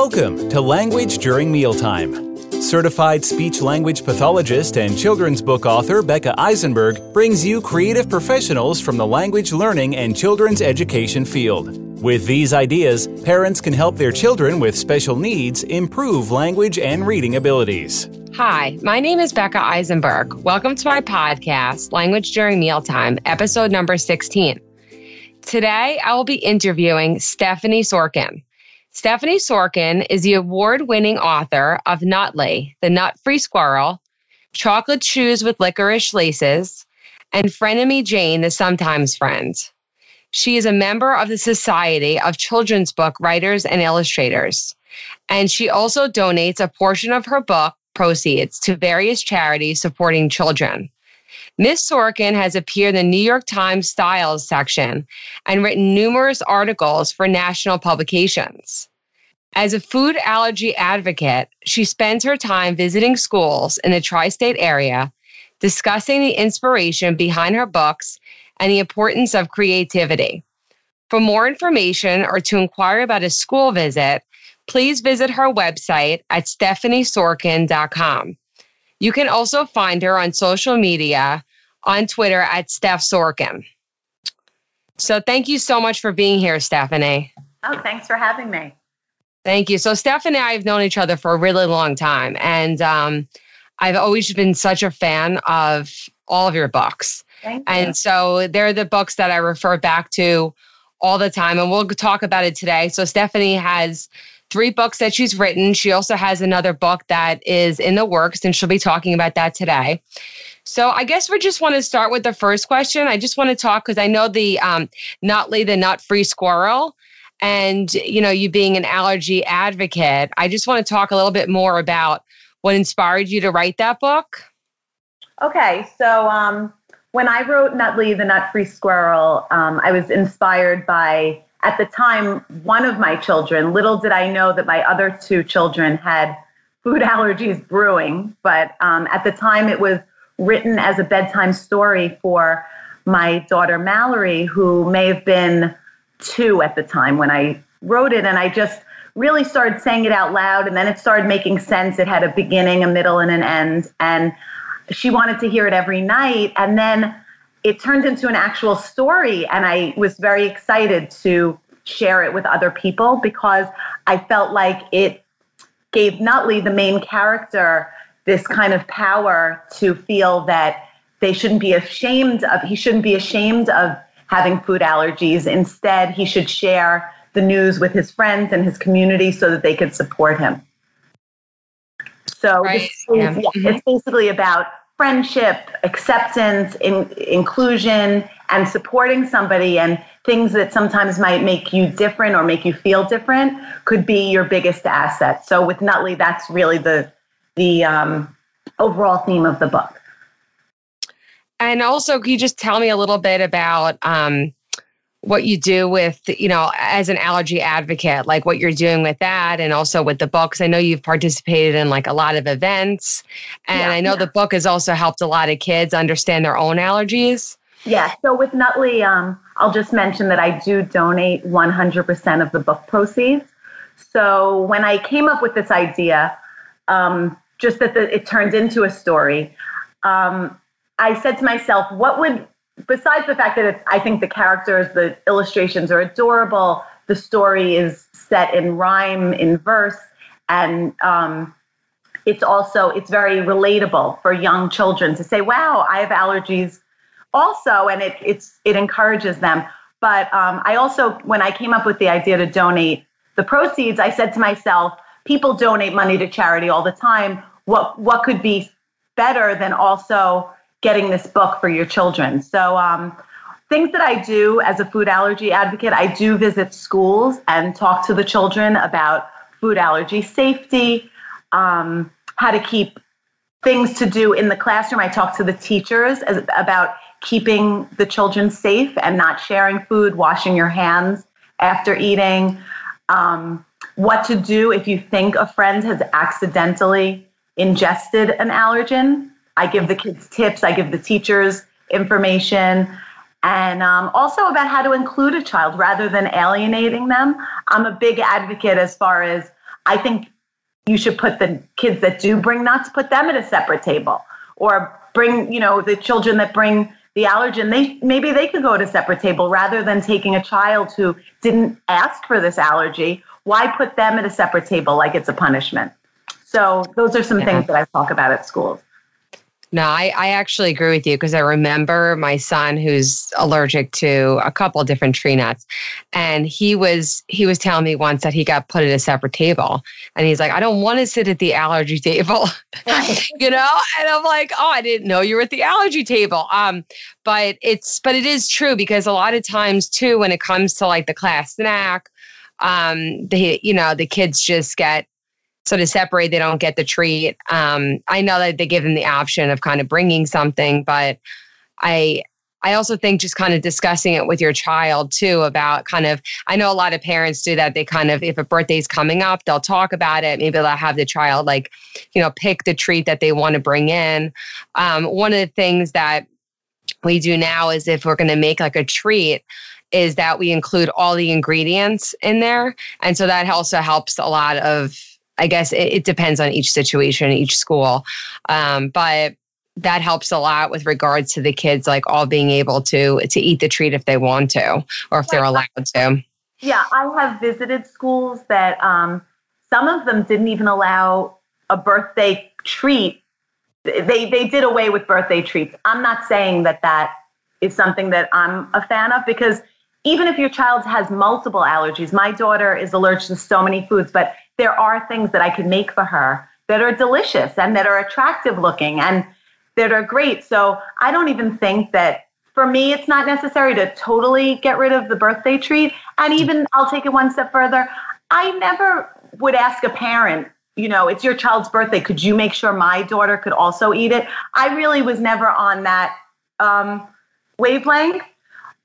Welcome to Language During Mealtime. Certified speech-language pathologist and children's book author Becca Eisenberg brings you creative professionals from the language learning and children's education field. With these ideas, parents can help their children with special needs improve language and reading abilities. Hi, my name is Becca Eisenberg. Welcome to my podcast, Language During Mealtime, episode number 16. Today, I will be interviewing Stephanie Sorkin. Stephanie Sorkin is the award-winning author of Nutley, the Nut-Free Squirrel, Chocolate Shoes with Licorice Laces, and Frenemy Jane, the Sometimes Friend. She is a member of the Society of Children's Book Writers and Illustrators, and she also donates a portion of her book proceeds to various charities supporting children. Ms. Sorkin has appeared in the New York Times Styles section and written numerous articles for national publications. As a food allergy advocate, she spends her time visiting schools in the tri-state area, discussing the inspiration behind her books and the importance of creativity. For more information or to inquire about a school visit, please visit her website at StephanieSorkin.com. You can also find her on social media, on Twitter at Steph Sorkin. So thank you so much for being here, Stephanie. Oh, thanks for having me. Thank you. So Steph and I have known each other for a really long time, and I've always been such a fan of all of your books. Thank you. And so they're the books that I refer back to all the time, and we'll talk about it today. So Stephanie has 3 books that she's written. She also has another book that is in the works, and she'll be talking about that today. So I guess we just want to start with the first question. I just want to talk, because I know the Nutley, the Nut-Free Squirrel, and you being an allergy advocate, I just want to talk a little bit more about what inspired you to write that book. Okay, so when I wrote Nutley, the Nut-Free Squirrel, I was inspired by, at the time, one of my children. Little did I know that my other 2 children had food allergies brewing, but at the time it was written as a bedtime story for my daughter Mallory, who may have been 2 at the time when I wrote it, and I just really started saying it out loud, and then it started making sense. It had a beginning, a middle, and an end, and she wanted to hear it every night, and then it turned into an actual story, and I was very excited to share it with other people because I felt like it gave Nutley, the main character, this kind of power to feel that they shouldn't be ashamed of, he shouldn't be ashamed of having food allergies. Instead, he should share the news with his friends and his community so that they could support him. So It's basically about friendship, acceptance, inclusion, and supporting somebody, and things that sometimes might make you different or make you feel different could be your biggest asset. So with Nutley, that's really the overall theme of the book. And also, can you just tell me a little bit about what you do with, as an allergy advocate, like what you're doing with that and also with the books? I know you've participated in a lot of events, and the book has also helped a lot of kids understand their own allergies. Yeah. So with Nutley, I'll just mention that I do donate 100% of the book proceeds. So when I came up with this idea, just that it turns into a story, I said to myself, besides the fact that I think the characters, the illustrations are adorable, the story is set in rhyme, in verse, and it's very relatable for young children to say, wow, I have allergies also, and it encourages them. But I also, when I came up with the idea to donate the proceeds, I said to myself, people donate money to charity all the time. What could be better than also getting this book for your children? So things that I do as a food allergy advocate, I do visit schools and talk to the children about food allergy safety, how to keep things to do in the classroom. I talk to the teachers about keeping the children safe and not sharing food, washing your hands after eating, what to do if you think a friend has accidentally ingested an allergen. I give the kids tips, I give the teachers information, and also about how to include a child rather than alienating them. I'm a big advocate as far as I think you should put the kids that do bring nuts, put them at a separate table, or bring, you know, the children that bring the allergen, maybe they could go to a separate table rather than taking a child who didn't ask for this allergy. Why put them at a separate table like it's a punishment? So those are some things that I talk about at schools. No, I actually agree with you, because I remember my son who's allergic to a couple of different tree nuts, and he was telling me once that he got put at a separate table, and he's like, I don't want to sit at the allergy table, you know? And I'm like, oh, I didn't know you were at the allergy table. But it is true, because a lot of times too, when it comes to like the class snack, the kids just get sort of separate, they don't get the treat. I know that they give them the option of kind of bringing something, but I also think just kind of discussing it with your child too about kind of, I know a lot of parents do that. They kind of, if a birthday's coming up, they'll talk about it. Maybe they'll have the child like, you know, pick the treat that they want to bring in. One of the things that we do now is if we're going to make like a treat, is that we include all the ingredients in there. And so that also helps a lot of, I guess it depends on each situation, each school. But that helps a lot with regards to the kids, like all being able to eat the treat if they want to, or if they're allowed to. Yeah, I have visited schools that some of them didn't even allow a birthday treat. They did away with birthday treats. I'm not saying that is something that I'm a fan of, because even if your child has multiple allergies, my daughter is allergic to so many foods, but there are things that I can make for her that are delicious and that are attractive looking and that are great. So I don't even think that, for me, it's not necessary to totally get rid of the birthday treat. And even, I'll take it one step further, I never would ask a parent, you know, it's your child's birthday, could you make sure my daughter could also eat it? I really was never on that wavelength,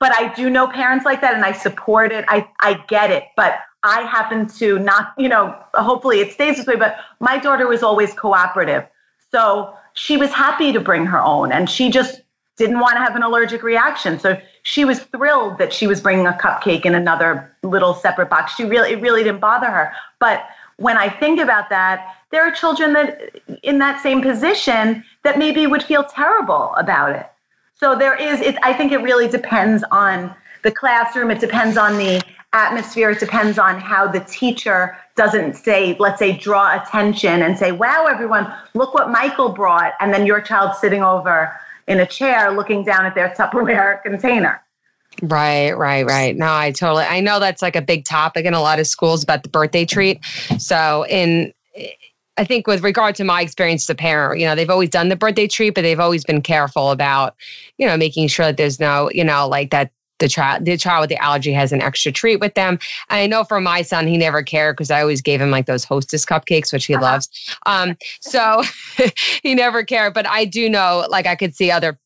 but I do know parents like that and I support it. I get it, but I happen to not, you know, hopefully it stays this way, but my daughter was always cooperative. So she was happy to bring her own, and she just didn't want to have an allergic reaction. So she was thrilled that she was bringing a cupcake in another little separate box. It really didn't bother her. But when I think about that, there are children that in that same position that maybe would feel terrible about it. So I think it really depends on the classroom. It depends on the atmosphere. It depends on how the teacher doesn't say, let's say, draw attention and say, wow, everyone, look what Michael brought. And then your child sitting over in a chair looking down at their Tupperware container. Right. No, I know that's like a big topic in a lot of schools about the birthday treat. So I think with regard to my experience as a parent, you know, they've always done the birthday treat, but they've always been careful about, you know, making sure that there's no, you know, like that the child with the allergy has an extra treat with them. And I know for my son, he never cared, because I always gave him like those Hostess cupcakes, which he loves. So he never cared. But I do know, like, I could see other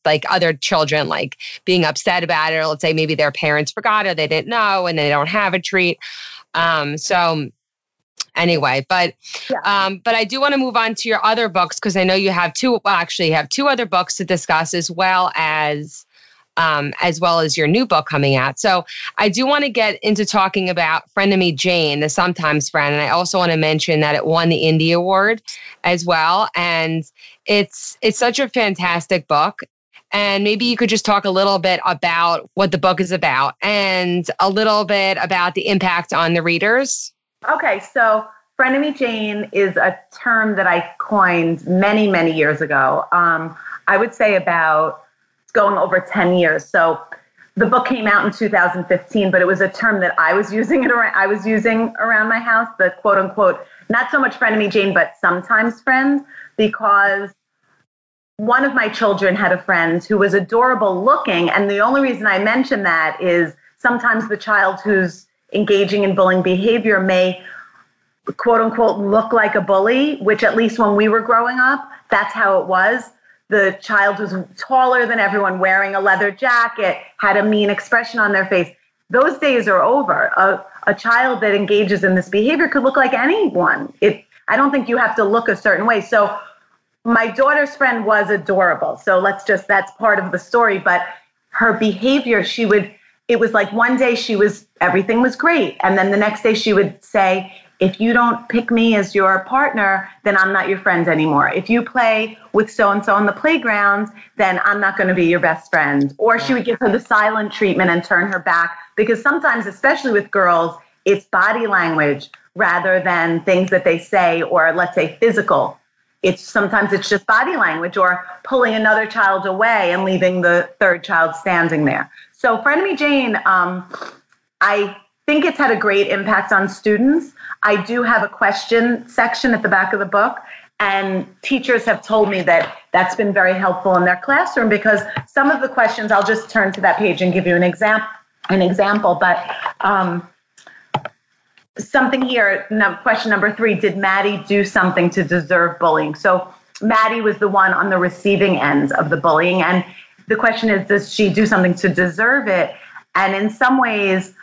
children like being upset about it. Or let's say maybe their parents forgot or they didn't know and they don't have a treat. Anyway, but I do want to move on to your other books, because I know you have two other books to discuss, as well as your new book coming out. So I do want to get into talking about Frenemy Jane, the Sometimes Friend. And I also want to mention that it won the Indie Award as well. And it's such a fantastic book. And maybe you could just talk a little bit about what the book is about and a little bit about the impact on the readers. Okay, so Frenemy Jane is a term that I coined many, many years ago. I would say about going over 10 years. So the book came out in 2015, but it was a term that I was using around my house, the quote unquote, not so much Frenemy Jane, but sometimes friend, because one of my children had a friend who was adorable looking. And the only reason I mention that is sometimes the child who's engaging in bullying behavior may, quote unquote, look like a bully, which at least when we were growing up, that's how it was. The child was taller than everyone, wearing a leather jacket, had a mean expression on their face. Those days are over. A child that engages in this behavior could look like anyone. I don't think you have to look a certain way. So my daughter's friend was adorable. So that's part of the story. But her behavior, it was like one day everything was great. And then the next day she would say, If you don't pick me as your partner, then I'm not your friend anymore. If you play with so-and-so on the playground, then I'm not going to be your best friend. Or she would give her the silent treatment and turn her back, because sometimes, especially with girls, it's body language rather than things that they say, or let's say physical. Sometimes it's just body language, or pulling another child away and leaving the third child standing there. So Frenemy Jane, I think it's had a great impact on students. I do have a question section at the back of the book, and teachers have told me that that's been very helpful in their classroom, because some of the questions, I'll just turn to that page and give you an example. But something here, question number 3, did Maddie do something to deserve bullying? So Maddie was the one on the receiving end of the bullying. And the question is, does she do something to deserve it? And in some ways,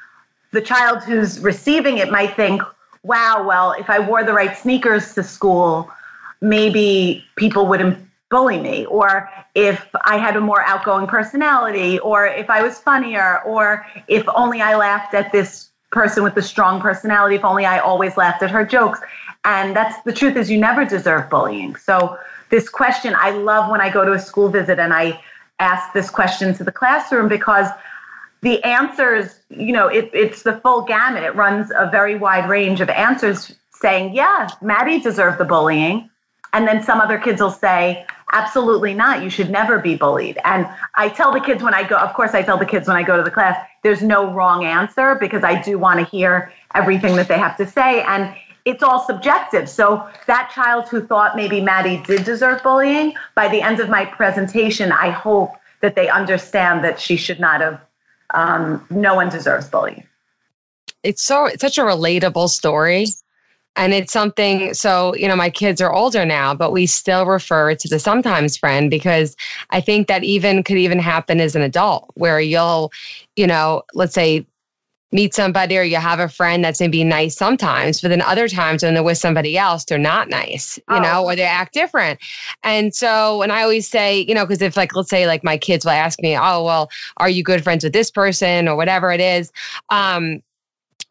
the child who's receiving it might think, wow, well, if I wore the right sneakers to school, maybe people wouldn't bully me. Or if I had a more outgoing personality, or if I was funnier, or if only I laughed at this person with a strong personality, if only I always laughed at her jokes. And that's the truth, is you never deserve bullying. So this question, I love when I go to a school visit and I ask this question to the classroom, because the answers, it's the full gamut. It runs a very wide range of answers saying, yeah, Maddie deserved the bullying. And then some other kids will say, absolutely not. You should never be bullied. And I tell the kids when I go, of course, I tell the kids when I go to the class, there's no wrong answer, because I do want to hear everything that they have to say. And it's all subjective. So that child who thought maybe Maddie did deserve bullying, by the end of my presentation, I hope that they understand that she should not have, no one deserves bullying. It's such a relatable story. And it's something, my kids are older now, but we still refer to the Sometimes Friend, because I think that could even happen as an adult, where you'll, let's say meet somebody, or you have a friend that's maybe nice sometimes, but then other times when they're with somebody else, they're not nice, or they act different. And so, and I always say, because if let's say my kids will ask me, oh, well, are you good friends with this person, or whatever it is?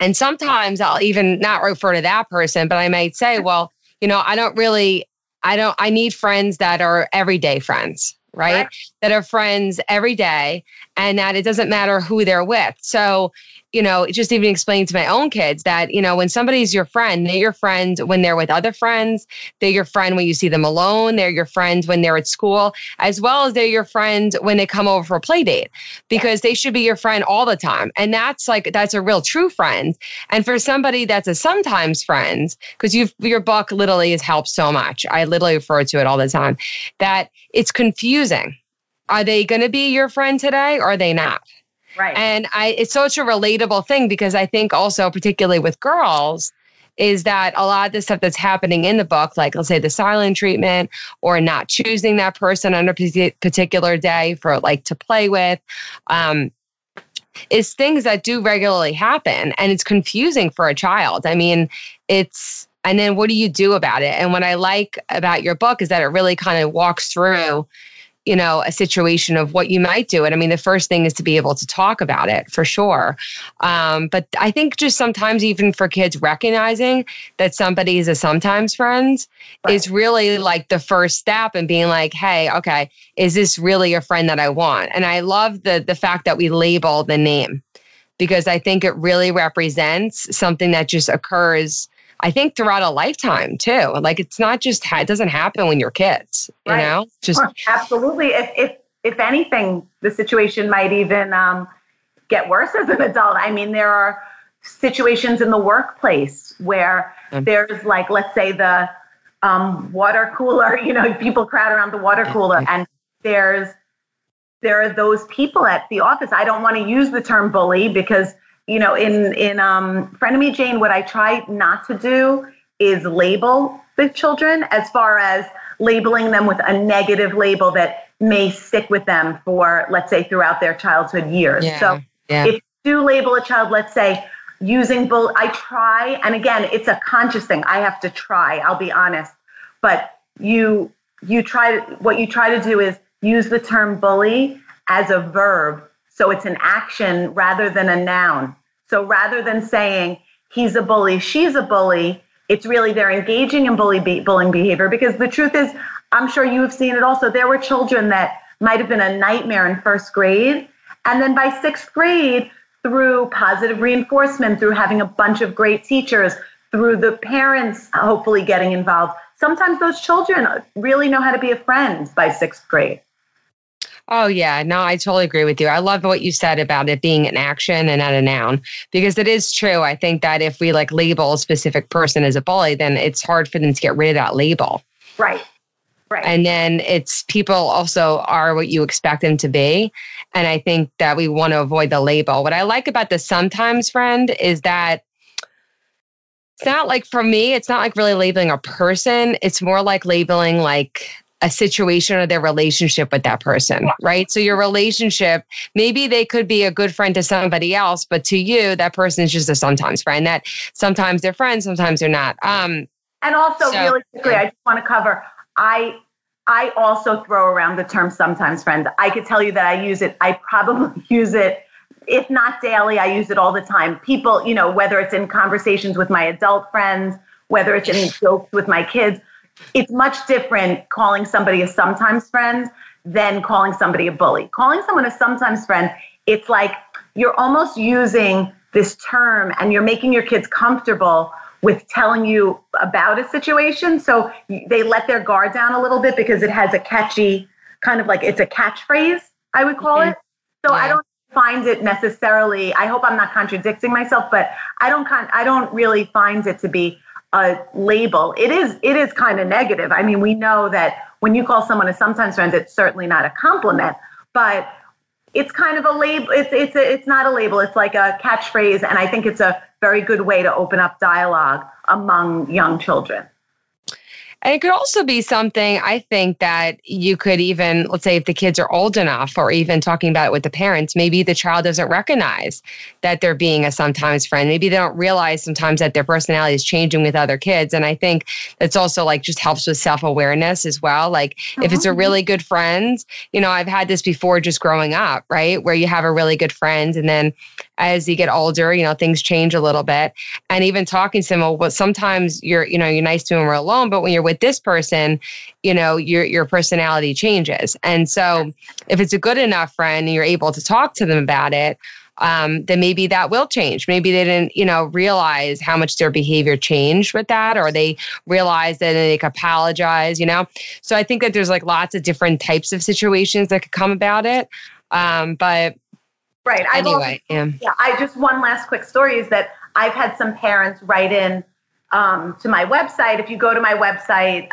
And sometimes I'll even not refer to that person, but I might say, well, I need friends that are everyday friends, right? That are friends every day, and that it doesn't matter who they're with. So, just even explaining to my own kids that, when somebody's your friend, they're your friend when they're with other friends, they're your friend when you see them alone, they're your friend when they're at school, as well as they're your friend when they come over for a play date, because they should be your friend all the time. And that's a real true friend. And for somebody that's a sometimes friend, because your book literally has helped so much. I literally refer to it all the time, that it's confusing. Are they going to be your friend today, or are they not? Right. And it's such a relatable thing, because I think also, particularly with girls, is that a lot of the stuff that's happening in the book, like let's say the silent treatment, or not choosing that person on a particular day for to play with, is things that do regularly happen, and it's confusing for a child. I mean, and then what do you do about it? And what I like about your book is that it really kind of walks through a situation of what you might do. And I mean, the first thing is to be able to talk about it, for sure. But I think just sometimes, even for kids, recognizing that somebody is a sometimes friend is really the first step, and being hey, okay, is this really a friend that I want? And I love the fact that we label the name, because I think it really represents something that just occurs, I think, throughout a lifetime too. It's not just, it doesn't happen when you're kids, you know? Just absolutely. If anything, the situation might even get worse as an adult. I mean, there are situations in the workplace where there's let's say the water cooler, people crowd around the water cooler, and there are those people at the office. I don't want to use the term bully, because in Frenemy Jane, what I try not to do is label the children, as far as labeling them with a negative label that may stick with them for, let's say, throughout their childhood years. Yeah, If you do label a child, let's say, using bully, I try, and again, it's a conscious thing. I have to try, I'll be honest. But what you try to do is use the term bully as a verb. So it's an action rather than a noun. So rather than saying he's a bully, she's a bully. It's really they're engaging in bullying behavior, because the truth is, I'm sure you have seen it also. There were children that might have been a nightmare in first grade. And then by sixth grade, through positive reinforcement, through having a bunch of great teachers, through the parents hopefully getting involved, sometimes those children really know how to be a friend by sixth grade. Oh, yeah. No, I totally agree with you. I love what you said about it being an action and not a noun, because it is true. I think that if we like label a specific person as a bully, then it's hard for them to get rid of that label. Right. Right. And then it's people also are what you expect them to be. And I think that we want to avoid the label. What I like about the Sometimes Friend is that it's not like, for me, it's not like really labeling a person. It's more like labeling like a situation or their relationship with that person, right? So your relationship, maybe they could be a good friend to somebody else, but to you, that person is just a sometimes friend. That sometimes they're friends, sometimes they're not. And also, so, really quickly, I just want to cover, I also throw around the term sometimes friend. I could tell you that I use it. I probably use it, if not daily, I use it all the time. People, you know, whether it's in conversations with my adult friends, whether it's in jokes with my kids. It's much different calling somebody a sometimes friend than calling somebody a bully. Calling someone a sometimes friend, it's like you're almost using this term and you're making your kids comfortable with telling you about a situation. So they let their guard down a little bit because it has a catchy kind of like, it's a catchphrase, I would call it. So yeah. I don't find it necessarily, I hope I'm not contradicting myself, but I don't really find it to be a label. It is kind of negative. I mean, we know that when you call someone a sometimes friend, it's certainly not a compliment, but it's kind of a label. It's not a label. It's like a catchphrase. And I think it's a very good way to open up dialogue among young children. And it could also be something, I think, that you could even, let's say if the kids are old enough or even talking about it with the parents, maybe the child doesn't recognize that they're being a sometimes friend. Maybe they don't realize sometimes that their personality is changing with other kids. And I think that's also like just helps with self-awareness as well. Like if it's a really good friend, you know, I've had this before just growing up, right? Where you have a really good friend and then as you get older, you know, things change a little bit. And even talking to them, well, sometimes you're nice to them when we're alone, but when you're with this person, you know, your personality changes. And so if it's a good enough friend and you're able to talk to them about it, then maybe that will change. Maybe they didn't, you know, realize how much their behavior changed with that, or they realized that they could apologize, you know? So I think that there's like lots of different types of situations that could come about it. But right. Anyway, I just, one last quick story is that I've had some parents write in to my website. If you go to my website,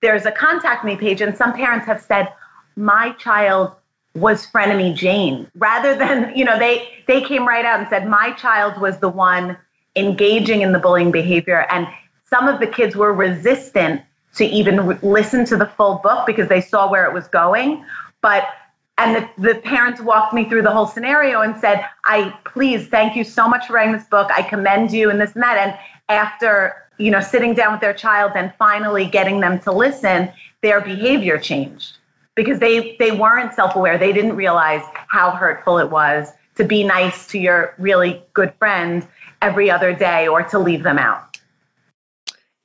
there's a contact me page, and some parents have said, my child was Frenemy Jane, rather than, you know, they came right out and said, my child was the one engaging in the bullying behavior. And some of the kids were resistant to even listen to the full book because they saw where it was going. And the parents walked me through the whole scenario and said, please, thank you so much for writing this book. I commend you and this and that. And after, you know, sitting down with their child and finally getting them to listen, their behavior changed because they weren't self-aware. They didn't realize how hurtful it was to be nice to your really good friend every other day or to leave them out.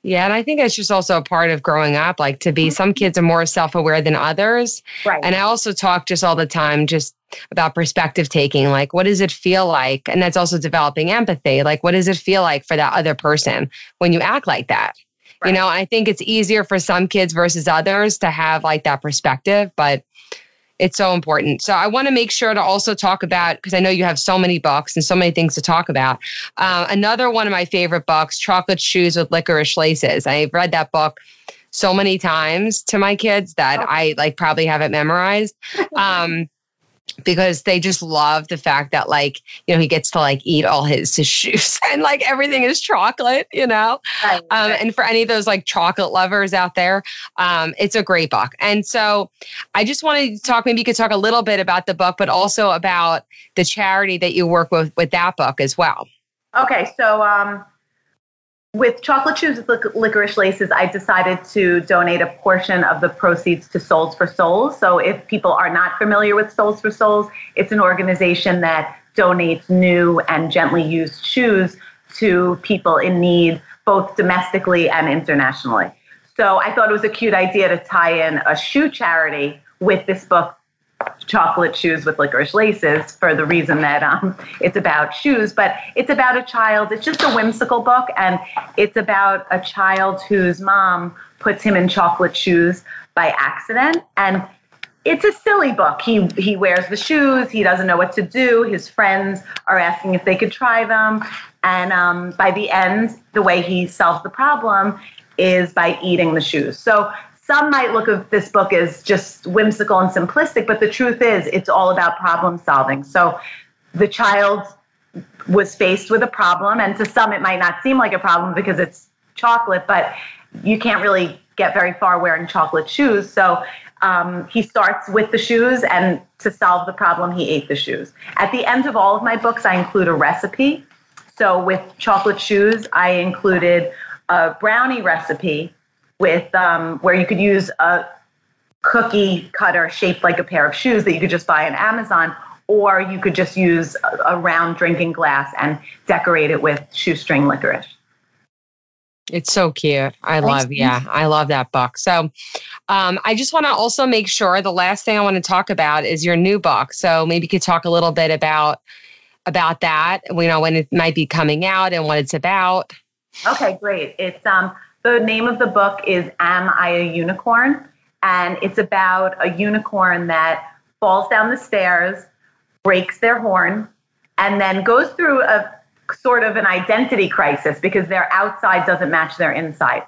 Yeah. And I think that's just also a part of growing up, like to be, some kids are more self-aware than others. Right. And I also talk just all the time, just about perspective taking, like, what does it feel like? And that's also developing empathy. Like, what does it feel like for that other person when you act like that? Right. You know, I think it's easier for some kids versus others to have like that perspective, but it's so important. So I want to make sure to also talk about, because I know you have so many books and so many things to talk about. Another one of my favorite books, Chocolate Shoes with Licorice Laces. I've read that book so many times to my kids that I like probably have it memorized. Because they just love the fact that, like, you know, he gets to like eat all his shoes and like everything is chocolate, you know, right. And for any of those like chocolate lovers out there, it's a great book. And so I just wanted to talk, maybe you could talk a little bit about the book, but also about the charity that you work with that book as well. Okay. So with Chocolate Shoes with Licorice Laces, I decided to donate a portion of the proceeds to Souls for Souls. So if people are not familiar with Souls for Souls, it's an organization that donates new and gently used shoes to people in need, both domestically and internationally. So I thought it was a cute idea to tie in a shoe charity with this book, Chocolate Shoes with Licorice Laces, for the reason that it's about shoes, but it's about a child. It's just a whimsical book, and it's about a child whose mom puts him in chocolate shoes by accident. And it's a silly book. He wears the shoes. He doesn't know what to do. His friends are asking if they could try them. And by the end, the way he solves the problem is by eating the shoes. So some might look at this book as just whimsical and simplistic, but the truth is it's all about problem solving. So the child was faced with a problem, and to some it might not seem like a problem because it's chocolate, but you can't really get very far wearing chocolate shoes. So he starts with the shoes, and to solve the problem, he ate the shoes. At the end of all of my books, I include a recipe. So with Chocolate Shoes, I included a brownie recipe with where you could use a cookie cutter shaped like a pair of shoes that you could just buy on Amazon, or you could just use a round drinking glass and decorate it with shoestring licorice. It's so cute. I love that book. So I just want to also make sure the last thing I want to talk about is your new book. So maybe you could talk a little bit about that, you know, when it might be coming out and what it's about. Okay, great. It's the name of the book is Am I a Unicorn? And it's about a unicorn that falls down the stairs, breaks their horn, and then goes through a sort of an identity crisis because their outside doesn't match their inside.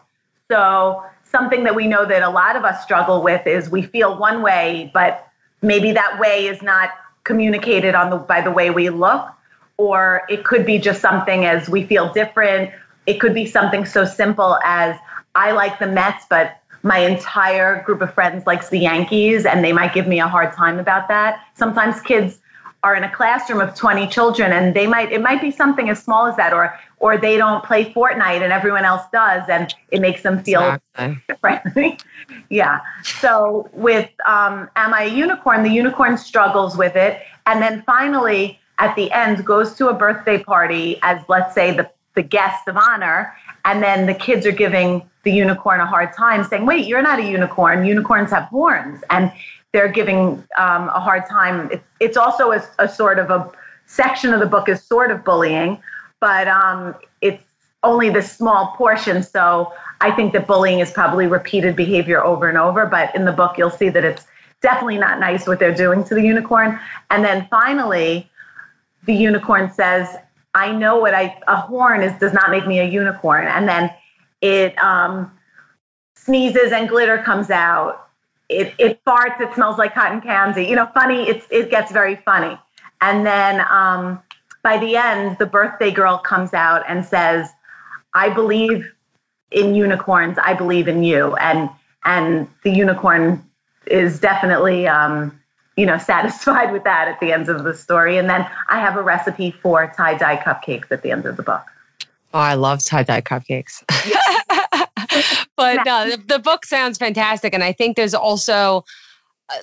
So something that we know that a lot of us struggle with is we feel one way, but maybe that way is not communicated by the way we look, or it could be just something as we feel different. It could be something so simple as I like the Mets, but my entire group of friends likes the Yankees, and they might give me a hard time about that. Sometimes kids are in a classroom of 20 children, and it might be something as small as that, or they don't play Fortnite and everyone else does, and it makes them feel different. Yeah. So with Am I a Unicorn? The unicorn struggles with it, and then finally at the end goes to a birthday party as, let's say, the guest of honor, and then the kids are giving the unicorn a hard time, saying, "Wait, you're not a unicorn. Unicorns have horns," and they're giving a hard time. It's also a sort of a section of the book is sort of bullying, but it's only this small portion. So I think that bullying is probably repeated behavior over and over. But in the book, you'll see that it's definitely not nice what they're doing to the unicorn. And then finally, the unicorn says, "I know what a horn is does not make me a unicorn." And then it sneezes and glitter comes out. It farts, it smells like cotton candy, you know, funny, it gets very funny. And then by the end, the birthday girl comes out and says, "I believe in unicorns, I believe in you." And the unicorn is definitely, satisfied with that at the end of the story. And then I have a recipe for tie-dye cupcakes at the end of the book. Oh, I love tie-dye cupcakes. But the book sounds fantastic. And I think there's also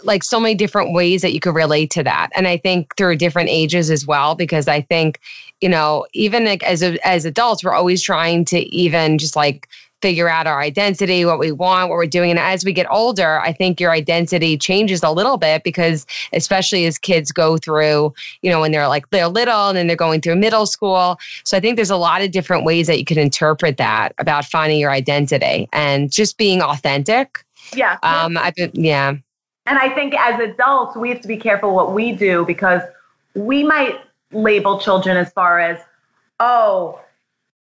like so many different ways that you could relate to that. And I think through different ages as well, because I think, you know, even like as adults, we're always trying to even just like figure out our identity, what we want, what we're doing. And as we get older, I think your identity changes a little bit because especially as kids go through, you know, when they're little and then they're going through middle school. So I think there's a lot of different ways that you can interpret that about finding your identity and just being authentic. Yeah. And I think as adults, we have to be careful what we do because we might label children as far as, "Oh,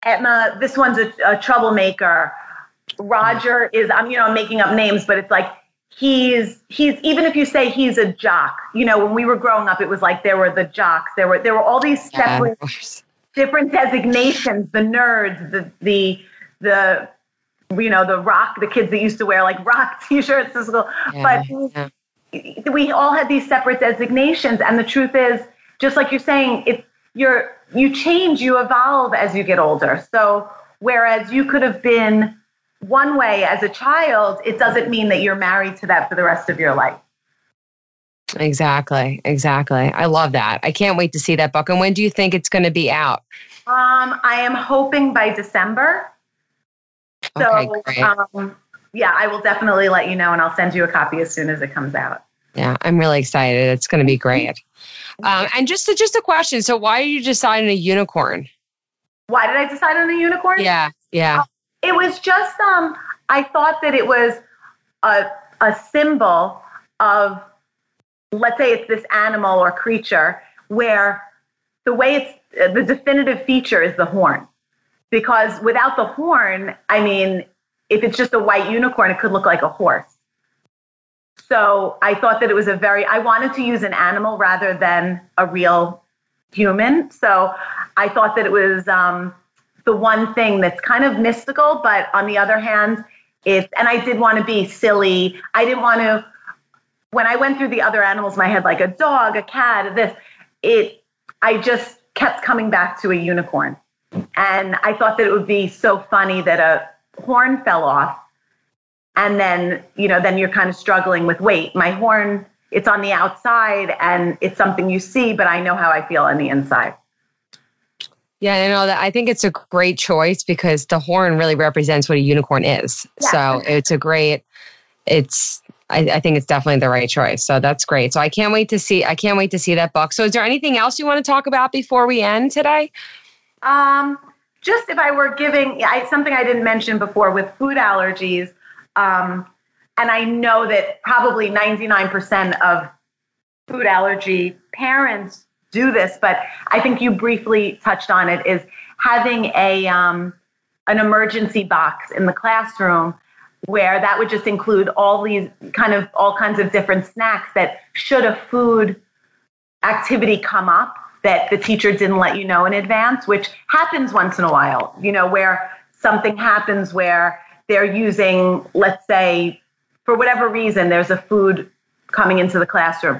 Etna, this one's a troublemaker. Roger is," I'm making up names, but it's like, he's even if you say he's a jock, you know, when we were growing up, it was like, there were the jocks, there were all these separate different designations, the nerds, the rock, the kids that used to wear like rock t-shirts to school. We all had these separate designations. And the truth is, just like you're saying, you change, you evolve as you get older. So whereas you could have been one way as a child, it doesn't mean that you're married to that for the rest of your life. Exactly. I love that. I can't wait to see that book. And when do you think it's going to be out? I am hoping by December. So, okay, yeah, I will definitely let you know, and I'll send you a copy as soon as it comes out. Yeah, I'm really excited. It's going to be great. And just a question. So why did you decide on a unicorn? Why did I decide on a unicorn? Yeah, yeah. It was just, I thought that it was a symbol of, let's say it's this animal or creature where the way it's, the definitive feature is the horn. Because without the horn, I mean, if it's just a white unicorn, it could look like a horse. So I thought that it was I wanted to use an animal rather than a real human. So I thought that it was the one thing that's kind of mystical, but on the other hand, and I did want to be silly. I didn't want to, when I went through the other animals in my head, like a dog, a cat, I just kept coming back to a unicorn. And I thought that it would be so funny that a horn fell off. And then, then you're kind of struggling with, wait, my horn, it's on the outside and it's something you see, but I know how I feel on the inside. Yeah, I think it's a great choice because the horn really represents what a unicorn is. Yeah. So it's I think it's definitely the right choice. So that's great. So I can't wait to see that book. So is there anything else you want to talk about before we end today? Just if I were giving, something I didn't mention before with food allergies, and I know that probably 99% of food allergy parents do this, but I think you briefly touched on it, is having an emergency box in the classroom where that would just include all kinds of different snacks that should a food activity come up that the teacher didn't let you know in advance, which happens once in a while, where something happens where they're using, let's say, for whatever reason, there's a food coming into the classroom.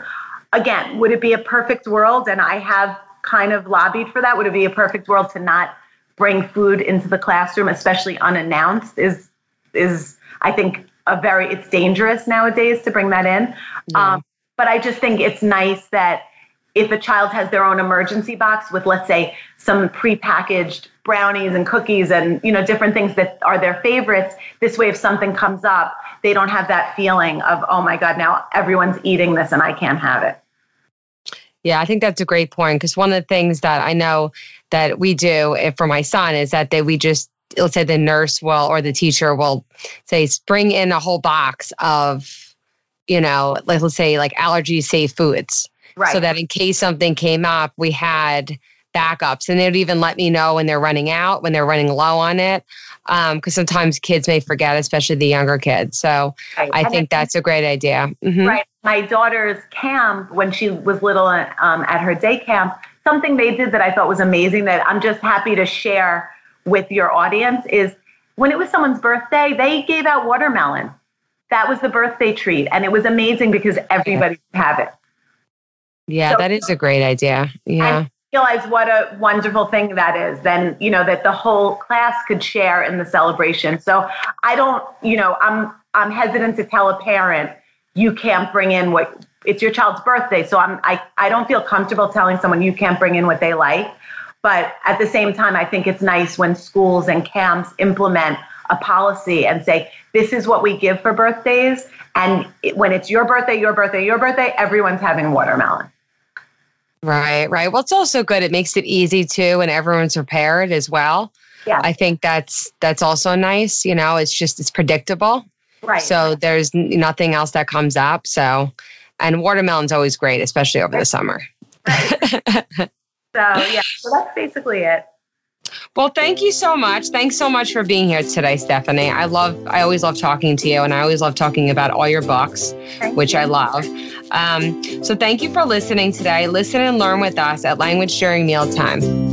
Again, would it be a perfect world? And I have kind of lobbied for that. Would it be a perfect world to not bring food into the classroom, especially unannounced? Is I think it's dangerous nowadays to bring that in. Yeah. But I just think it's nice that if a child has their own emergency box with, let's say, some prepackaged brownies and cookies and, different things that are their favorites, this way if something comes up, they don't have that feeling of, oh my God, now everyone's eating this and I can't have it. Yeah, I think that's a great point, because one of the things that I know that we do for my son is that let's say the nurse or the teacher will say, bring in a whole box of, let's say like allergy-safe foods. Right. So that in case something came up, we had backups, and they would even let me know when they're running out, when they're running low on it. Because sometimes kids may forget, especially the younger kids. So right. I think that's a great idea. Mm-hmm. Right. My daughter's camp, when she was little at her day camp, something they did that I thought was amazing that I'm just happy to share with your audience is when it was someone's birthday, they gave out watermelon. That was the birthday treat. And it was amazing because everybody could have it. Yeah, so, that is a great idea. Yeah. And realize what a wonderful thing that is. Then, that the whole class could share in the celebration. So I don't, I'm hesitant to tell a parent, you can't bring in it's your child's birthday. So I don't feel comfortable telling someone you can't bring in what they like. But at the same time, I think it's nice when schools and camps implement a policy and say, this is what we give for birthdays. And when it's your birthday, everyone's having watermelon. Right. Well, it's also good. It makes it easy too. And everyone's prepared as well. Yeah. I think that's also nice. It's predictable. Right. So there's nothing else that comes up. So, and watermelon's always great, especially over the summer. Right. So that's basically it. Well, thank you so much. Thanks so much for being here today, Stephanie. I always love talking to you, and I always love talking about all your books, which I love. So thank you for listening today. Listen and learn with us at Language During Mealtime.